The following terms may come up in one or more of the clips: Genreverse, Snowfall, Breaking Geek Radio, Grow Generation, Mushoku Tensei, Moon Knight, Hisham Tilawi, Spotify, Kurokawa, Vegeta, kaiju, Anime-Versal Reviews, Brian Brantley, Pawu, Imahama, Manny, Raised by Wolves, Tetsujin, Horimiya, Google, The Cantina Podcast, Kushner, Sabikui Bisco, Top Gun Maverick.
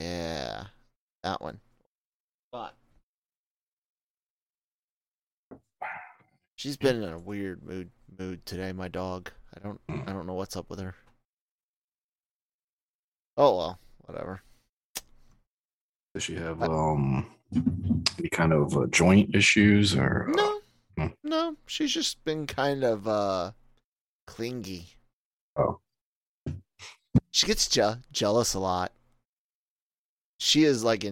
Yeah, that one. But she's been in a weird mood today, my dog. I don't know what's up with her. Oh well, whatever. Does she have any kind of joint issues or? No, she's just been kind of clingy. Oh, she gets jealous a lot. She is like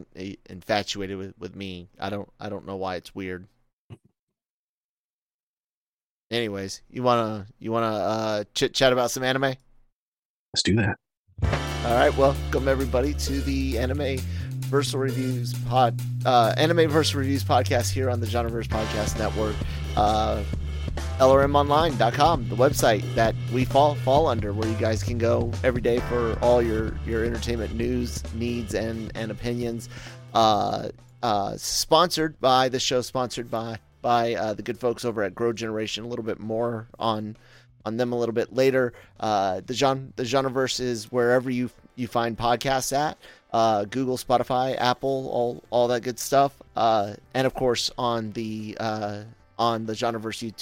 infatuated with me. I don't know why. It's weird. Anyways, you wanna chit chat about some anime? Let's do that. All right, welcome everybody to the Anime-Versal Reviews podcast here on the Genreverse Podcast Network. LRMOnline.com, the website that we fall under, where you guys can go every day for all your entertainment news, needs, and opinions. Sponsored by the good folks over at Grow Generation. A little bit more on them a little bit later. The Genreverse is wherever you find podcasts at. Google, Spotify, Apple, all that good stuff. And of course on the Genreverse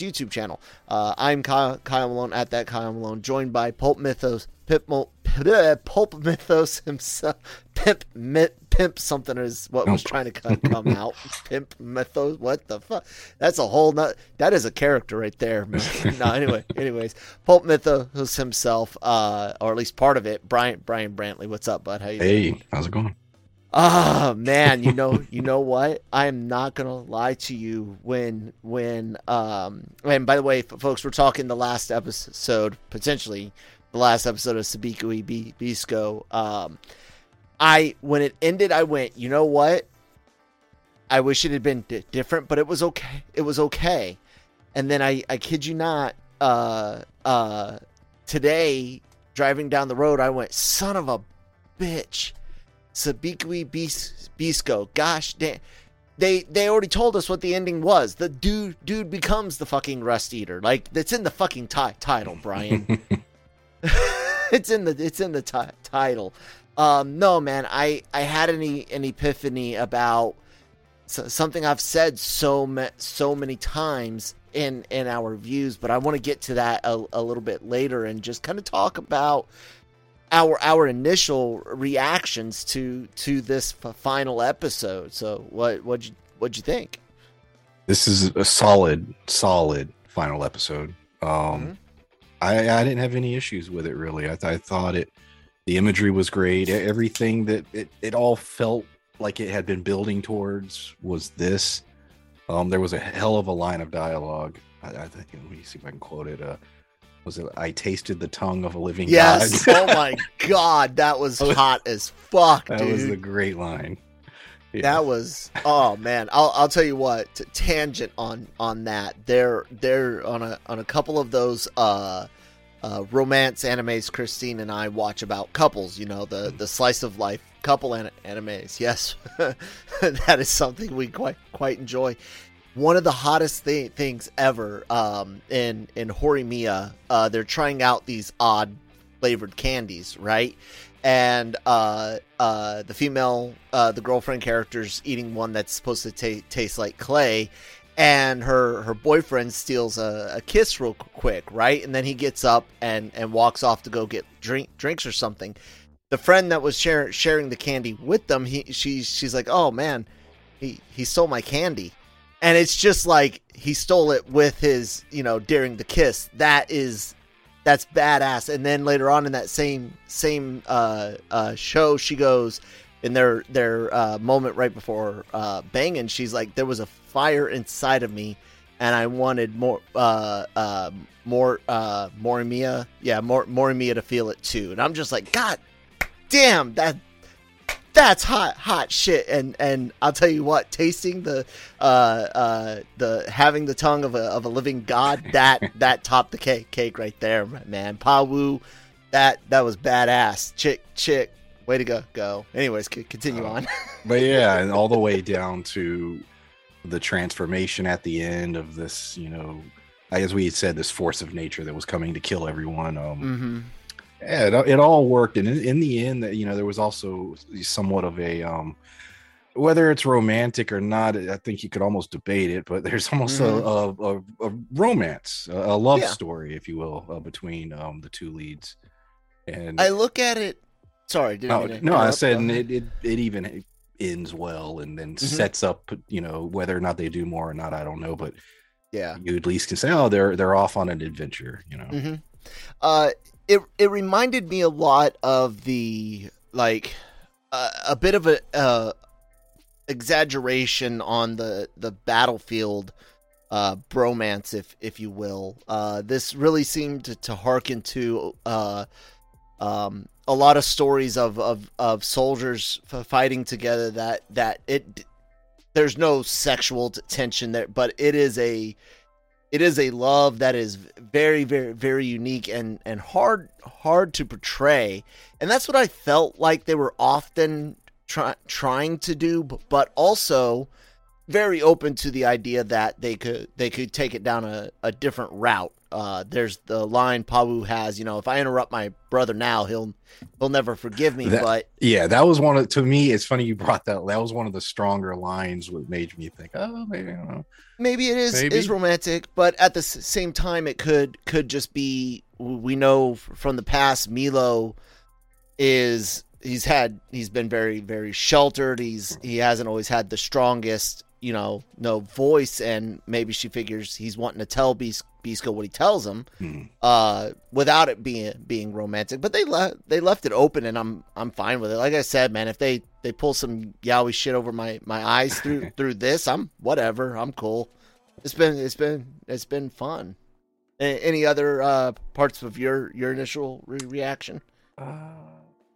YouTube channel. I'm Kyle Malone at that Kyle Malone, joined by Pulp Mythos himself. Pimp something is what was trying to come out. Pimp Mythos. What the fuck? That's a whole nut. That is a character right there, man. No, anyways, Pulp Mythos himself, or at least part of it. Brian Brantley. What's up, bud? How you doing? Hey, how's it going? Oh man, you know what? I am not gonna lie to you. And by the way, folks, we're talking the last episode, potentially the last episode of Sabikui Bisco. When it ended, I went, you know what? I wish it had been different, but it was okay. It was okay. And then I kid you not, today driving down the road, I went, son of a bitch, Sabikui Bisco. Gosh damn, they already told us what the ending was. The dude becomes the fucking rust eater. Like, that's in the fucking title, Brian. It's in the title. No, man, I had an epiphany about something I've said so many times in our reviews, but I want to get to that a little bit later and just kind of talk about our initial reactions to this final episode. So what'd you think? This is a solid final episode. Mm-hmm. I didn't have any issues with it really. I thought it. The imagery was great. Everything that it all felt like it had been building towards was this. There was a hell of a line of dialogue. I think, let me see if I can quote it. Was it, I tasted the tongue of a living god? Yes. Oh my God. That was hot as fuck, dude. That was the great line. Yeah. That was, oh man. I'll tell you what, tangent on that. They're on a couple of those, romance animes Christine and I watch about couples, you know, the slice of life couple animes. Yes, that is something we quite enjoy. One of the hottest things ever in Horimiya, they're trying out these odd flavored candies, right? And the female, the girlfriend character's eating one that's supposed to taste like clay. And her boyfriend steals a kiss real quick, right? And then he gets up and walks off to go get drinks or something. The friend that was sharing the candy with them, she's like, oh man, he stole my candy. And it's just like he stole it with his, you know, during the kiss. That's badass. And then later on in that same show, she goes, in their moment right before banging, she's like, there was a fire inside of me and I wanted more Horimiya to feel it too. And I'm just like, God damn, that's hot shit. And I'll tell you what, tasting having the tongue of a living god, that topped the cake right there, man. Pawu, that was badass. Chick, way to go. Anyways, continue on. But yeah, and all the way down to the transformation at the end of this, as we had said, this force of nature that was coming to kill everyone. Yeah, it all worked, and in the end, there was also somewhat of a whether it's romantic or not. I think you could almost debate it, but there's almost a romance, a love story, if you will, between the two leads. And I look at it. Sorry, and it even ends well, and then sets up, whether or not they do more or not, I don't know, but yeah, you at least can say, oh, they're off on an adventure, It reminded me a lot of the a bit of a exaggeration on the Battlefield bromance, if you will. This really seemed to hearken to a lot of stories of soldiers fighting together. There's no sexual tension there, but it is a love that is very, very, very unique and hard to portray. And that's what I felt like they were often trying to do, but also very open to the idea that they could take it down a different route. There's the line Pawu has, if I interrupt my brother now, he'll never forgive me. That was one of, to me, it's funny you brought that. That was one of the stronger lines, what made me think, oh, maybe I don't know. Maybe it is romantic, but at the same time, it could just be, we know from the past, Milo he's been very, very sheltered. He hasn't always had the strongest, no voice, and maybe she figures he's wanting to tell Bisco what he tells him, without it being romantic. But they left it open, and I'm fine with it. Like I said, man, if they pull some yaoi shit over my eyes through this, I'm whatever. I'm cool. It's been fun. Any other parts of your initial reaction?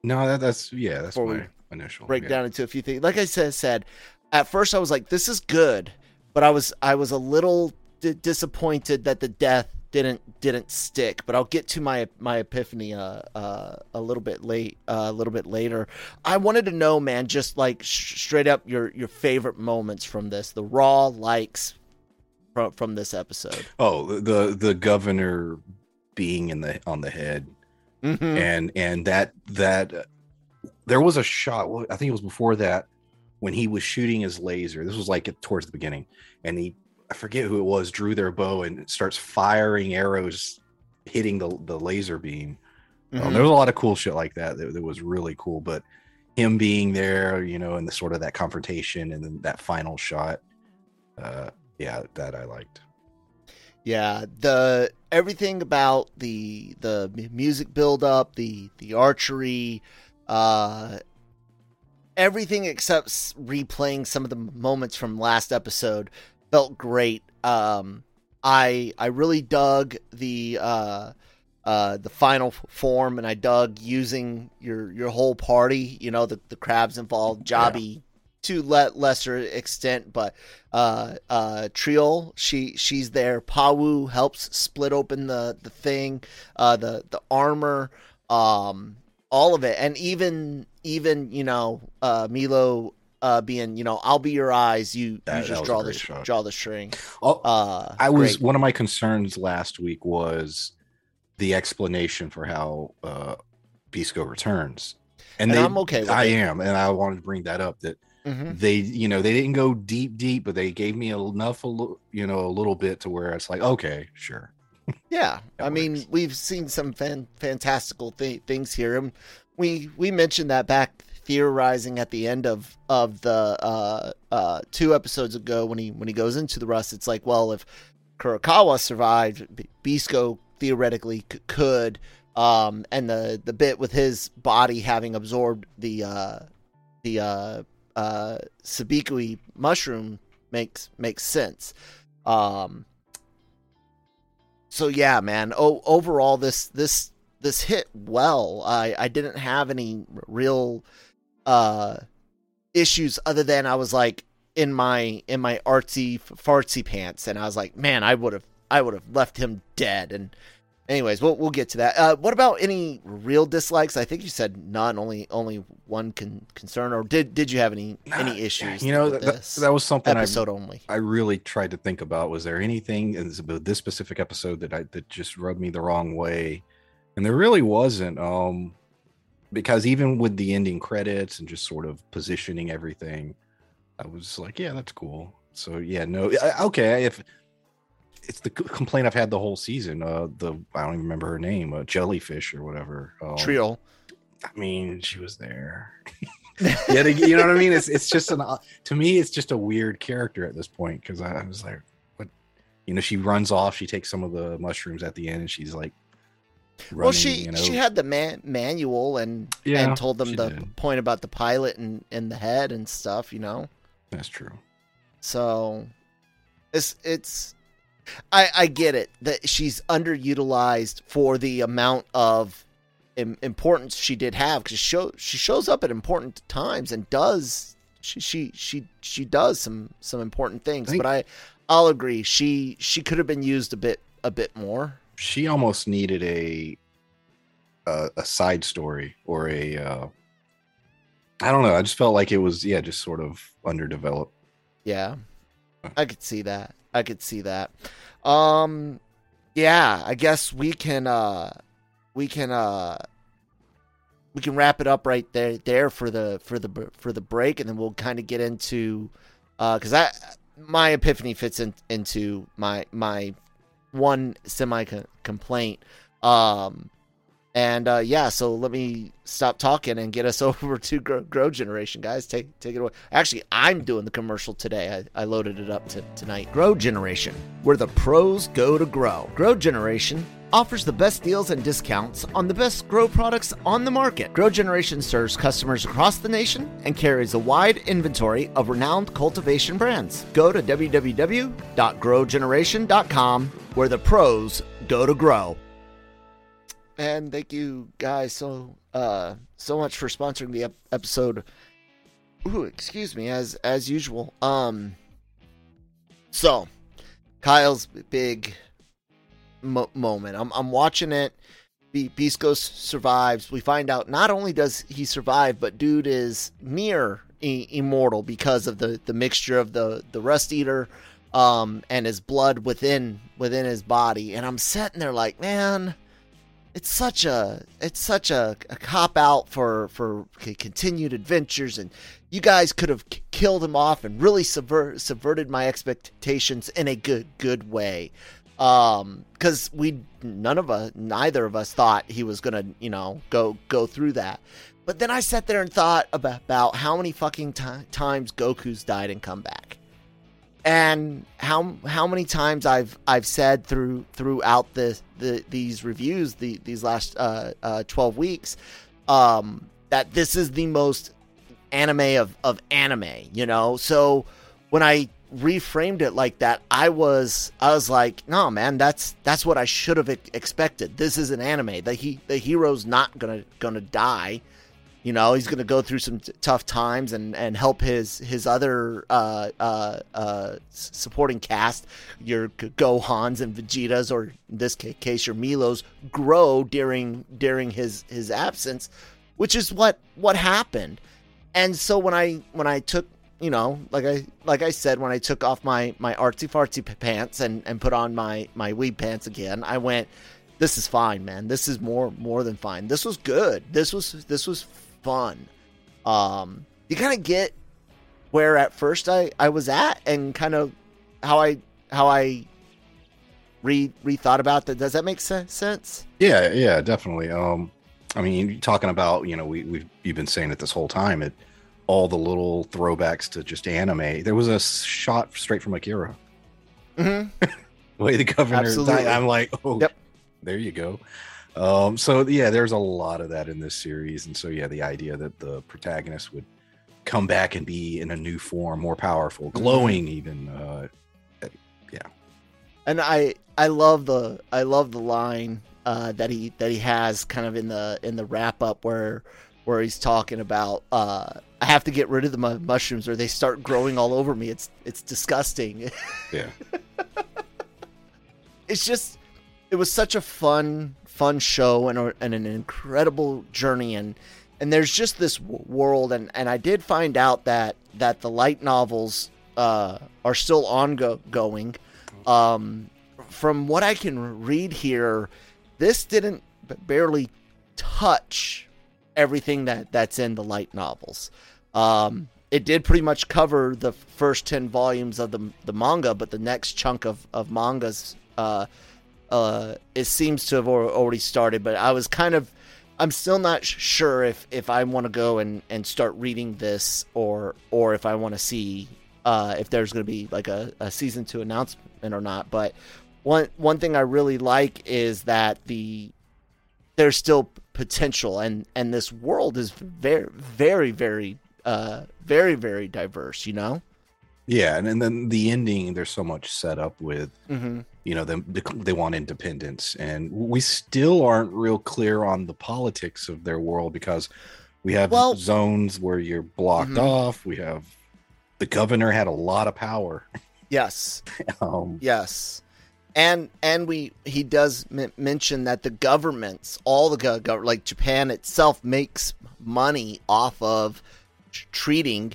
No, that's before my initial break down into a few things. Like I said, at first I was like, this is good, but I was a little disappointed that the death didn't stick, but I'll get to my epiphany a little bit later. I wanted to know, man, just like straight up your favorite moments from this, the raw likes from this episode. Oh, the governor being on the head, and that there was a shot. I think it was before that when he was shooting his laser. This was towards the beginning, and I forget who it was, drew their bow and starts firing arrows, hitting the laser beam. There was a lot of cool shit like that was really cool, but him being there, and the sort of that confrontation and then that final shot, that I liked. Yeah, everything about the music buildup, the archery, everything except replaying some of the moments from last episode felt great. I really dug the final form, and I dug using your whole party. The crabs involved, Jobby to lesser extent, but Triol, she's there. Pawu helps split open the thing, the armor, all of it, and even Milo. Being, I'll be your eyes. You just draw the string. One of my concerns last week was the explanation for how Bisco returns, and I'm okay with and I wanted to bring that up. That they, they didn't go deep, but they gave me enough, a little bit to where it's like, okay, sure. Yeah, I mean, we've seen some fantastical things here, and we mentioned that back. Theorizing at the end of the 2 episodes ago when he goes into the rust, it's like, well, if Kurokawa survived, Bisco theoretically could, and the bit with his body having absorbed the Sabikui mushroom makes sense. So yeah, man. Overall, this this hit well. I didn't have any real issues other than I was like in my artsy fartsy pants, and I was like, man, I would have left him dead. And anyways, we'll get to that. What about any real dislikes? I think you said none, only one concern, or did you have any issues? You know, that was something I really tried to think about. Was there anything about this specific episode that just rubbed me the wrong way? And there really wasn't, because even with the ending credits and just sort of positioning everything, I was like, yeah, that's cool. So yeah, no, okay, if. It's the complaint I've had the whole season. I don't even remember her name, Jellyfish or whatever. Trio. I mean, she was there. Yeah, you know what I mean? It's just to me, it's just a weird character at this point, because I was like, what? You know, she runs off. She takes some of the mushrooms at the end, and she's like, running, well, she had the manual and told them the point about the pilot and the head and stuff. You know, that's true. So, it's. I get it that she's underutilized for the amount of importance she did have, because she shows up at important times and does she does some important things. But I'll agree she could have been used a bit more. She almost needed a side story or a I don't know. I just felt like it was just sort of underdeveloped. Yeah, I could see that. I guess we can wrap it up right there for the break, and then we'll kind of get into because my epiphany fits into my one semi complaint. So let me stop talking and get us over to Grow Generation, guys. Take it away. Actually, I'm doing the commercial today. I loaded it up tonight. Grow Generation, where the pros go to grow. Grow Generation offers the best deals and discounts on the best grow products on the market. Grow Generation serves customers across the nation and carries a wide inventory of renowned cultivation brands. Go to www.growgeneration.com, where the pros go to grow. And thank you guys so much for sponsoring the episode. Ooh, excuse me, as usual. So Kyle's big moment. I'm watching it. Bisco survives. We find out not only does he survive, but dude is near immortal because of the mixture of the Rust Eater and his blood within his body. And I'm sitting there like, man, It's such a cop out for continued adventures, and you guys could have killed him off and really subverted my expectations in a good way, because neither of us thought he was gonna go through that. But then I sat there and thought about how many fucking times Goku's died and come back, and how many times I've said throughout these reviews, these last 12 weeks, that this is the most anime of anime, you know. So when I reframed it like that, I was like, no, man, that's what I should have expected. This is an anime. The hero's not gonna die. You know, he's going to go through some tough times and help his other supporting cast, your Gohans and Vegetas, or in this case, your Milos, grow during his absence, which is what happened. And so when I took, like I said, when I took off my artsy fartsy pants and put on my weeb pants again, I went, this is fine, man. This is more than fine. This was good. This was fun. You kind of get where at first I was at, and kind of how I rethought about that. Does that make sense? Yeah, definitely. I mean, you're talking about, you've been saying it this whole time, it all the little throwbacks to just anime. There was a shot straight from Akira. Mm-hmm. The way the governor died, I'm like, oh, yep. There you go. So yeah, there's a lot of that in this series, and so yeah, the idea that the protagonist would come back and be in a new form, more powerful, glowing, even. And I love the line that he has kind of in the wrap up where he's talking about I have to get rid of the mushrooms or they start growing all over me. It's disgusting. Yeah. It was such a fun show and an incredible journey and there's just this world and I did find out that the light novels are still ongoing. From what I can read here, this didn't barely touch everything that's in the light novels. It did pretty much cover the first 10 volumes of the manga, but the next chunk of mangas it seems to have already started. But I was I'm still not sure if I want to go and start reading this or if I want to see if there's going to be like a season 2 announcement or not. But one thing I really like is that there's still potential and this world is very, very, very, very, very diverse, you know? Yeah. And then the ending, there's so much set up with, mm-hmm. you know, they want independence and we still aren't real clear on the politics of their world because we have zones where you're blocked mm-hmm. off. We have the governor had a lot of power. Yes. Yes. And he does mention that the governments, all the government, like Japan itself, makes money off of treating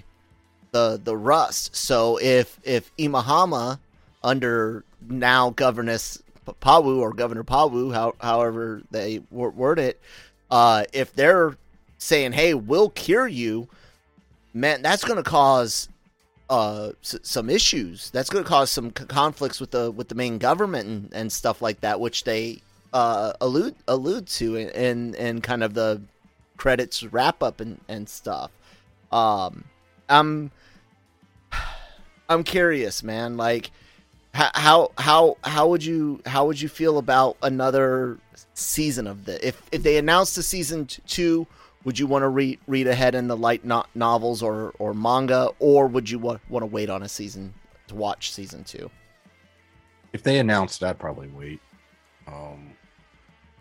the rust. So if Imahama, under now governess Pawu or Governor Pawu, however they word it, if they're saying, "Hey, we'll cure you," man, that's going to cause some issues. That's going to cause some conflicts with the main government and stuff like that, which they allude to in kind of the credits wrap up and stuff. I'm curious, man. Like how would you feel about another season of this? If they announced a season 2, would you want to read ahead in the light novels or manga, or would you want to wait on a season to watch season 2? If they announced it, I'd probably wait.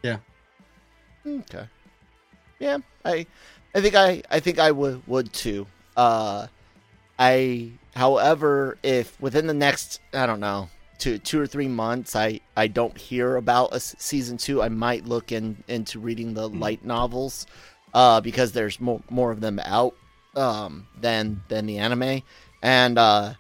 Yeah. Okay. Yeah, I think I would too. However, if within the next, I don't know, two or three months, I don't hear about a season 2, I might look into reading the light novels. Because there's more of them out than the anime, and while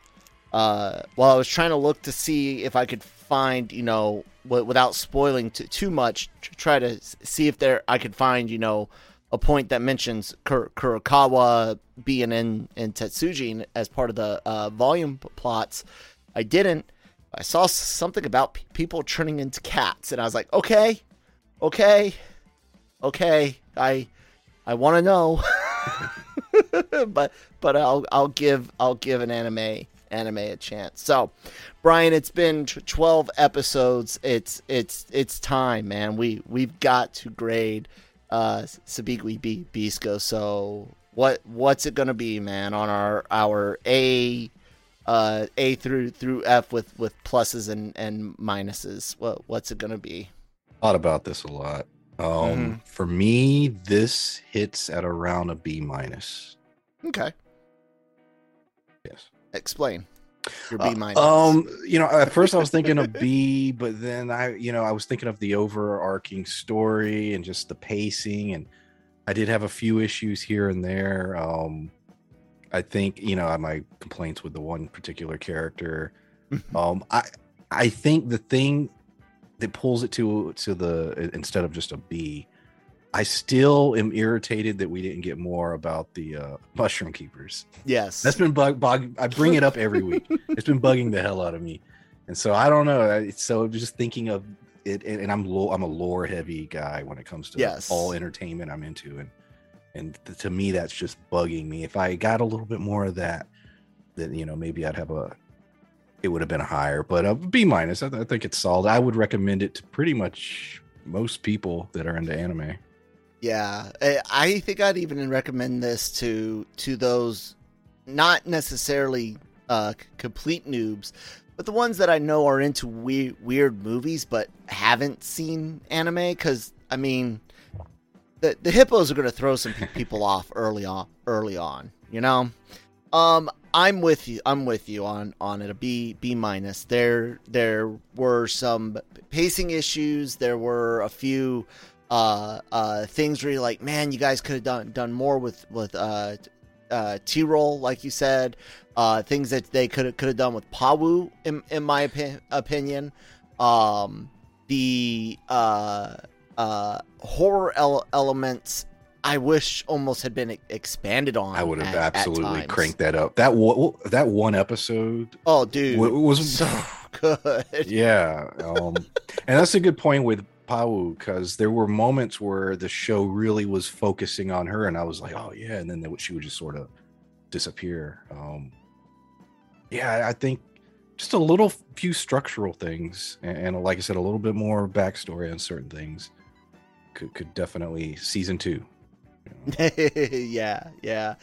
I was trying to look to see if I could find, you know, without spoiling too much, try to see if I could find, you know, a point that mentions Kurokawa being in Tetsujin as part of the volume plots. I didn't. I saw something about people turning into cats, and I was like, okay, I want to know, but I'll give an anime a chance. So, Brian, it's been 12 episodes. It's time, man. We've got to grade Sabikui Bisco. So what's it gonna be, man? On our A through F with pluses and minuses. What's it gonna be? Thought about this a lot. Mm-hmm. For me, this hits at around a B-. Okay. Yes. Explain your B-. You know, at first I was thinking of B, but then I was thinking of the overarching story and just the pacing, and I did have a few issues here and there. I think, you know, my complaints with the one particular character. I think the thing that pulls it to the, instead of just a B, I still am irritated that we didn't get more about the mushroom keepers. Yes, that's been I bring it up every week. It's been bugging the hell out of me, and so I don't know. So just thinking of it, and I'm a lore heavy guy when it comes to all entertainment I'm into, and to me that's just bugging me. If I got a little bit more of that, then, you know, maybe I'd have it would have been higher, but a B-. I think it's solid. I would recommend it to pretty much most people that are into anime. Yeah, I think I'd even recommend this to those not necessarily complete noobs, But the ones that I know are into weird movies but haven't seen anime, because, I mean, the hippos are going to throw some people off early on, you know? I'm with you on it. A B minus. There were some pacing issues. There were a few things where you're like, man, you guys could have done more with T-roll, like you said. Things that they could have done with Pawu, in my opinion. The horror elements, I wish almost had been expanded on. I would have absolutely cranked that up. That one episode. Oh, dude, was so good. Yeah, and that's a good point with Pawu, because there were moments where the show really was focusing on her, and I was like, oh yeah, and then she would just sort of disappear. Yeah, I think just a little few structural things, and like I said, a little bit more backstory on certain things could definitely season 2. yeah.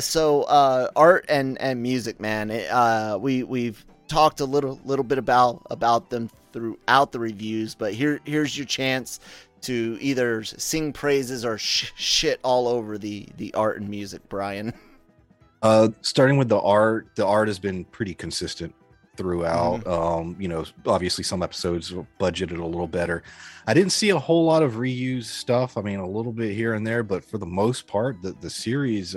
So art and music, man. We've talked a little bit about them throughout the reviews, but here's your chance to either sing praises or shit all over the art and music, Brian. Starting with the art has been pretty consistent throughout. Mm-hmm. Obviously some episodes budgeted a little better. I didn't see a whole lot of reused stuff. I mean, a little bit here and there, but for the most part, the series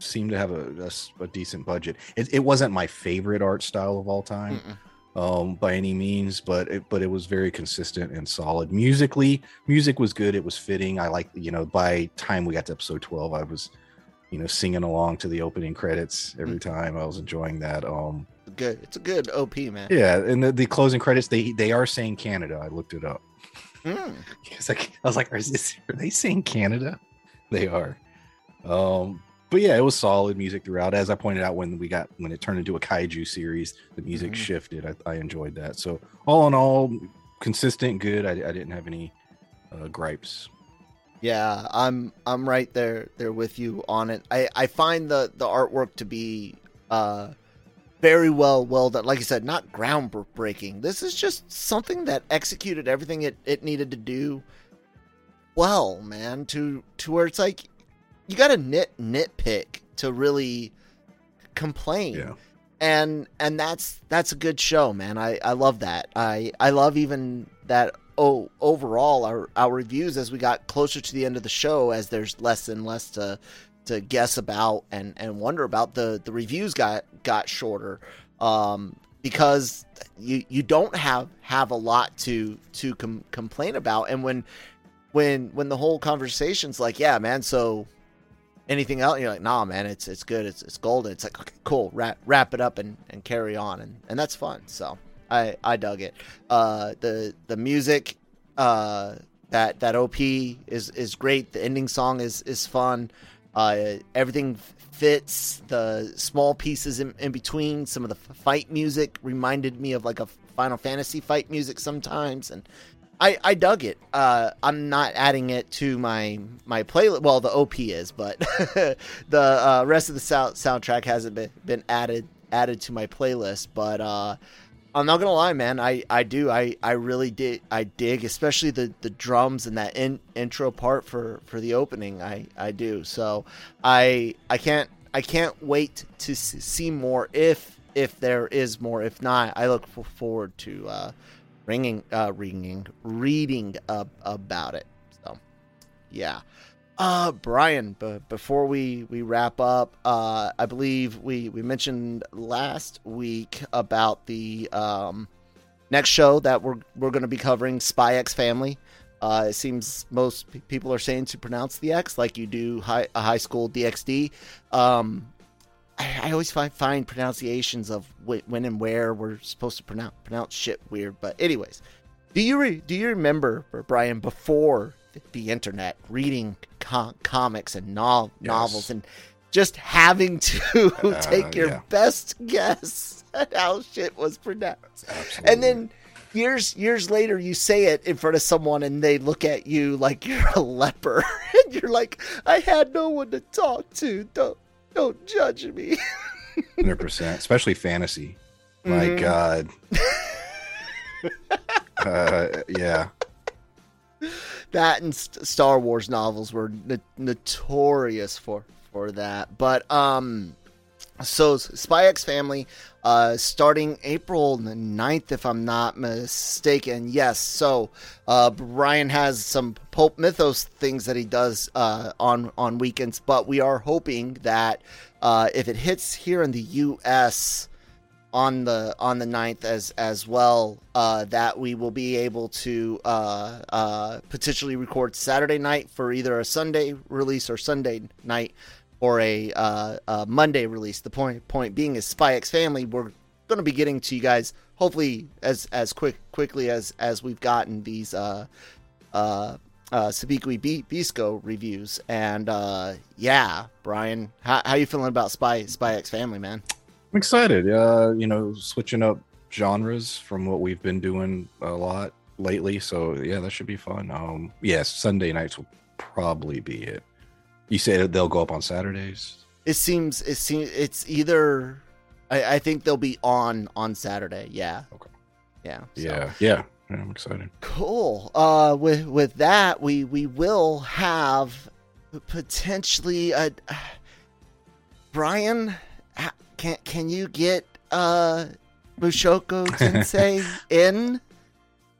seemed to have a decent budget. It wasn't my favorite art style of all time, by any means, but it was very consistent and solid. Music was good. It was fitting. I like, by time we got to episode 12, I was, singing along to the opening credits every time. I was enjoying that. Good. It's a good OP, man. Yeah, and the closing credits, they are saying Canada. I looked it up. I was like, are they saying Canada? They are. But yeah, it was solid music throughout. As I pointed out, when it turned into a kaiju series, the music shifted. I enjoyed that. So all in all, consistent, good. I didn't have any gripes. Yeah, I'm right there with you on it. I find the artwork to be very well done. Like I said, not groundbreaking. This is just something that executed everything it needed to do well, man, to where it's like you got to nitpick to really complain. Yeah. And that's a good show, man. I love that. I love even that overall our reviews as we got closer to the end of the show, as there's less and less to guess about and wonder about, the reviews got shorter, because you don't have a lot to complain about. And when the whole conversation's like, yeah, man, so anything else? And you're like, nah, man, it's good. It's golden. It's like, okay, cool. Wrap it up and carry on. And that's fun. So I dug it. The music, that OP is great. The ending song is fun. Everything fits. The small pieces in between, some of the fight music reminded me of like a Final Fantasy fight music sometimes, and I dug it. I'm not adding it to my playlist. Well, the OP is, but the rest of the soundtrack hasn't been added to my playlist. But I'm not gonna lie, man, I really dig, especially the drums and that intro part for the opening. I do. So I can't wait to see more if there is more. If not, I look forward to reading about it. So yeah. Brian, but before we wrap up, I believe we mentioned last week about the next show that we're going to be covering, Spy X Family. It seems most people are saying to pronounce the X like you do high school DxD. I always find pronunciations of when and where we're supposed to pronounce shit weird. But anyways, do you remember, Brian, before the internet, reading comics and novels, and just having to take your best guess at how shit was pronounced? Absolutely. And then years later, you say it in front of someone and they look at you like you're a leper, and you're like, I had no one to talk to. Don't judge me. 100%, especially fantasy. My God. Yeah. That and Star Wars novels were notorious for that. But so Spy X Family, starting April 9th, if I'm not mistaken. Yes, so Brian has some Pulp Mythos things that he does on weekends, but we are hoping that if it hits here in the U.S. on the 9th as well, that we will be able to potentially record Saturday night for either a Sunday release or Sunday night or a Monday release. The point being is Spy X Family, we're going to be getting to you guys hopefully as quickly as we've gotten these Sabikui Bisco reviews. And yeah, Brian, how you feeling about Spy X Family, man? I'm excited, switching up genres from what we've been doing a lot lately. So yeah, that should be fun. Sunday nights will probably be it. You said they'll go up on Saturdays. It seems it's either. I think they'll be on Saturday. Yeah. Okay. Yeah. So. Yeah. Yeah. I'm excited. Cool. With that, we will have potentially a Brian. Can you get Mushoku Tensei in?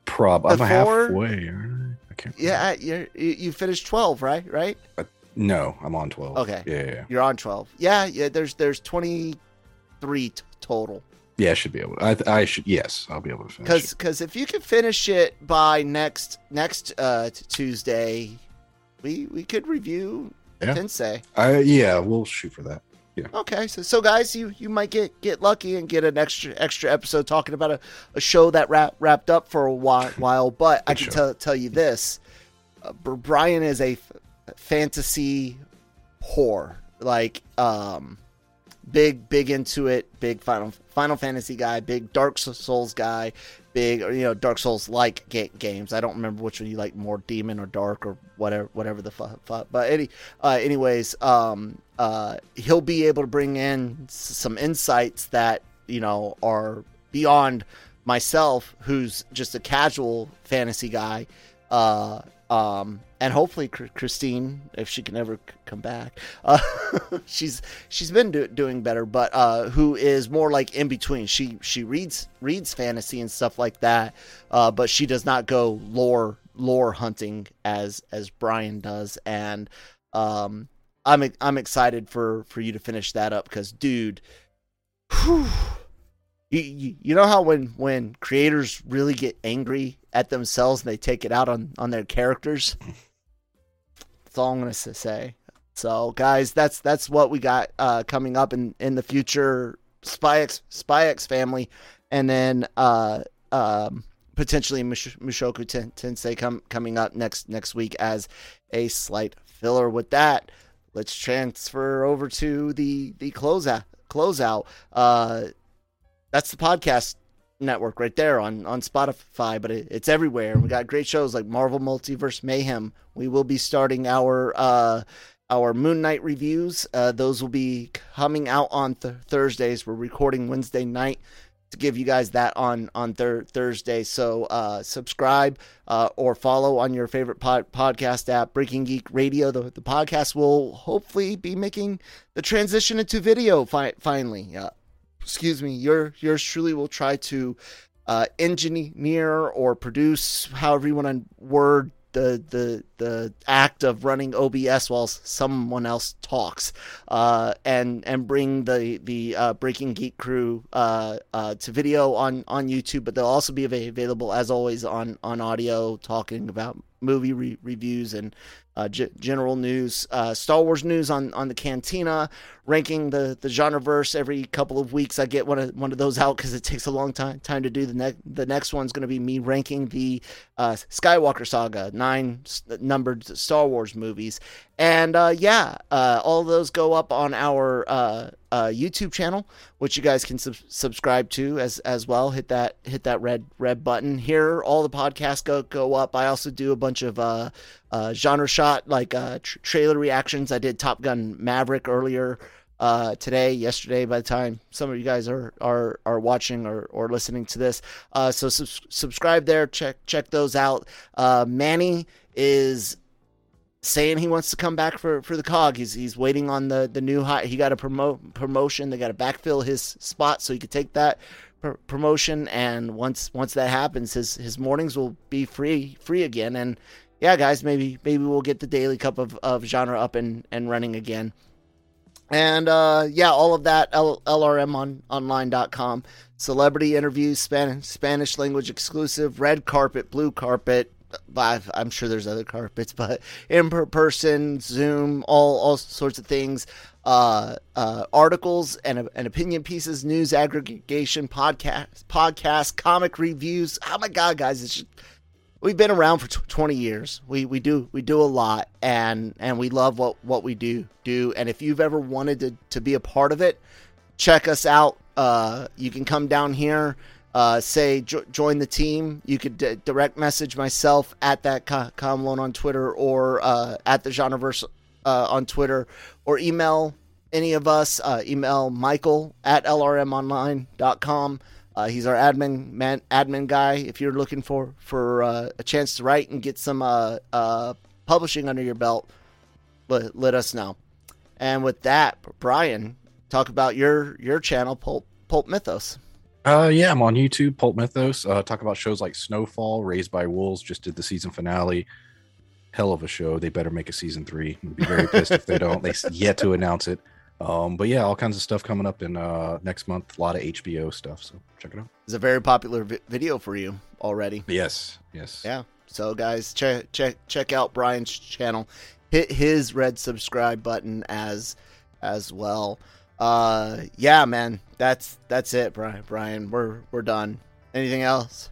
Probably. I'm halfway. I can't. Yeah, you finished 12, right? Right? No, I'm on 12. Okay. Yeah. You're on 12. Yeah. There's 23 total. Yeah, I should be able. I should. Yes, I'll be able to finish. Because if you can finish it by next Tuesday, we could review Tensei. We'll shoot for that. Yeah. Okay, so guys, you might get lucky and get an extra episode talking about a show that wrapped up for a while. But I can tell you this: Brian is a fantasy whore, like big into it, big Final Fantasy guy, big Dark Souls guy, big Dark Souls like games. I don't remember which one you like more, Demon or Dark or whatever the fuck. But anyways. He'll be able to bring in some insights that are beyond myself, who's just a casual fantasy guy, and hopefully Christine, if she can ever come back, she's been doing better, but who is more like in between. She reads fantasy and stuff like that, but she does not go lore hunting as Brian does, and I'm excited for you to finish that up, because dude, whew, you know how when creators really get angry at themselves and they take it out on their characters? That's all I'm gonna say. So guys, that's what we got coming up in the future. Spy X Family, and then potentially Mushoku Tensei coming up next week as a slight filler. With that, let's transfer over to the closeout. That's the podcast network right there on Spotify, but it's everywhere. We got great shows like Marvel Multiverse Mayhem. We will be starting our Moon Knight reviews. Those will be coming out on Thursdays. We're recording Wednesday night to give you guys that on Thursday. So subscribe or follow on your favorite podcast app, Breaking Geek Radio. The podcast will hopefully be making the transition into video finally. Excuse me. Yours truly will try to engineer or produce, however you want to word the act of running OBS while someone else talks, and bring the Breaking Geek crew to video on YouTube, but they'll also be available as always on audio, talking about movie reviews and general news, Star Wars news on the Cantina, ranking the Genreverse every couple of weeks. I get one of those out because it takes a long time to do. The next one's going to be me ranking the Skywalker Saga 9 numbered Star Wars movies, and all of those go up on our YouTube channel, which you guys can subscribe to as well. Hit that red button here. All the podcasts go up. I also do a bunch of genre shot, like trailer reactions. I did Top Gun Maverick earlier today, yesterday, by the time some of you guys are watching or listening to this. So subscribe there. Check those out. Manny is saying he wants to come back for the COG. He's waiting on the new high. He got a promotion. They got to backfill his spot so he could take that promotion. And once that happens, his mornings will be free again. And yeah, guys, maybe we'll get the Daily Cup of Genre up and running again. And yeah, all of that, LRMOnline.com. Celebrity interviews, Spanish language exclusive, red carpet, blue carpet. I'm sure there's other carpets, but in person, Zoom, all sorts of things, articles and opinion pieces, news aggregation, podcast, comic reviews. Oh my God, guys, we've been around for 20 years. We do a lot, and we love what we do. And if you've ever wanted to be a part of it, check us out. You can come down here. Say join the team. You could direct message myself at that Kyle Malone on Twitter, or at the Genreverse on Twitter, or email any of us. Email Michael at LRMOnline.com. He's our admin guy. If you're looking for a chance to write and get some publishing under your belt, let us know. And with that, Brian, talk about your channel, Pulp Mythos. Yeah, I'm on YouTube, Pulp Mythos. Talk about shows like Snowfall, Raised by Wolves, just did the season finale. Hell of a show. They better make a season 3. I'd be very pissed if they don't. They yet to announce it. But yeah, all kinds of stuff coming up in next month. A lot of HBO stuff, so check it out. It's a very popular video for you already. Yes. Yeah. So guys, check out Brian's channel. Hit his red subscribe button as well. Yeah, man, that's it, Brian. We're done. Anything else?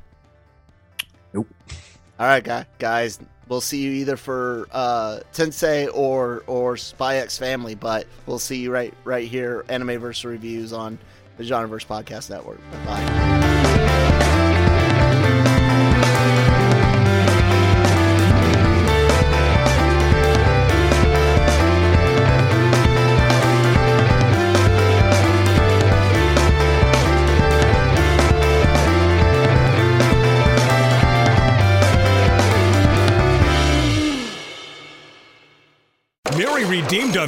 Nope. All right, guys, we'll see you either for Tensei or Spy X Family, but we'll see you right here, Anime-Versal Reviews on the Genreverse Podcast Network. Bye. Redeemed a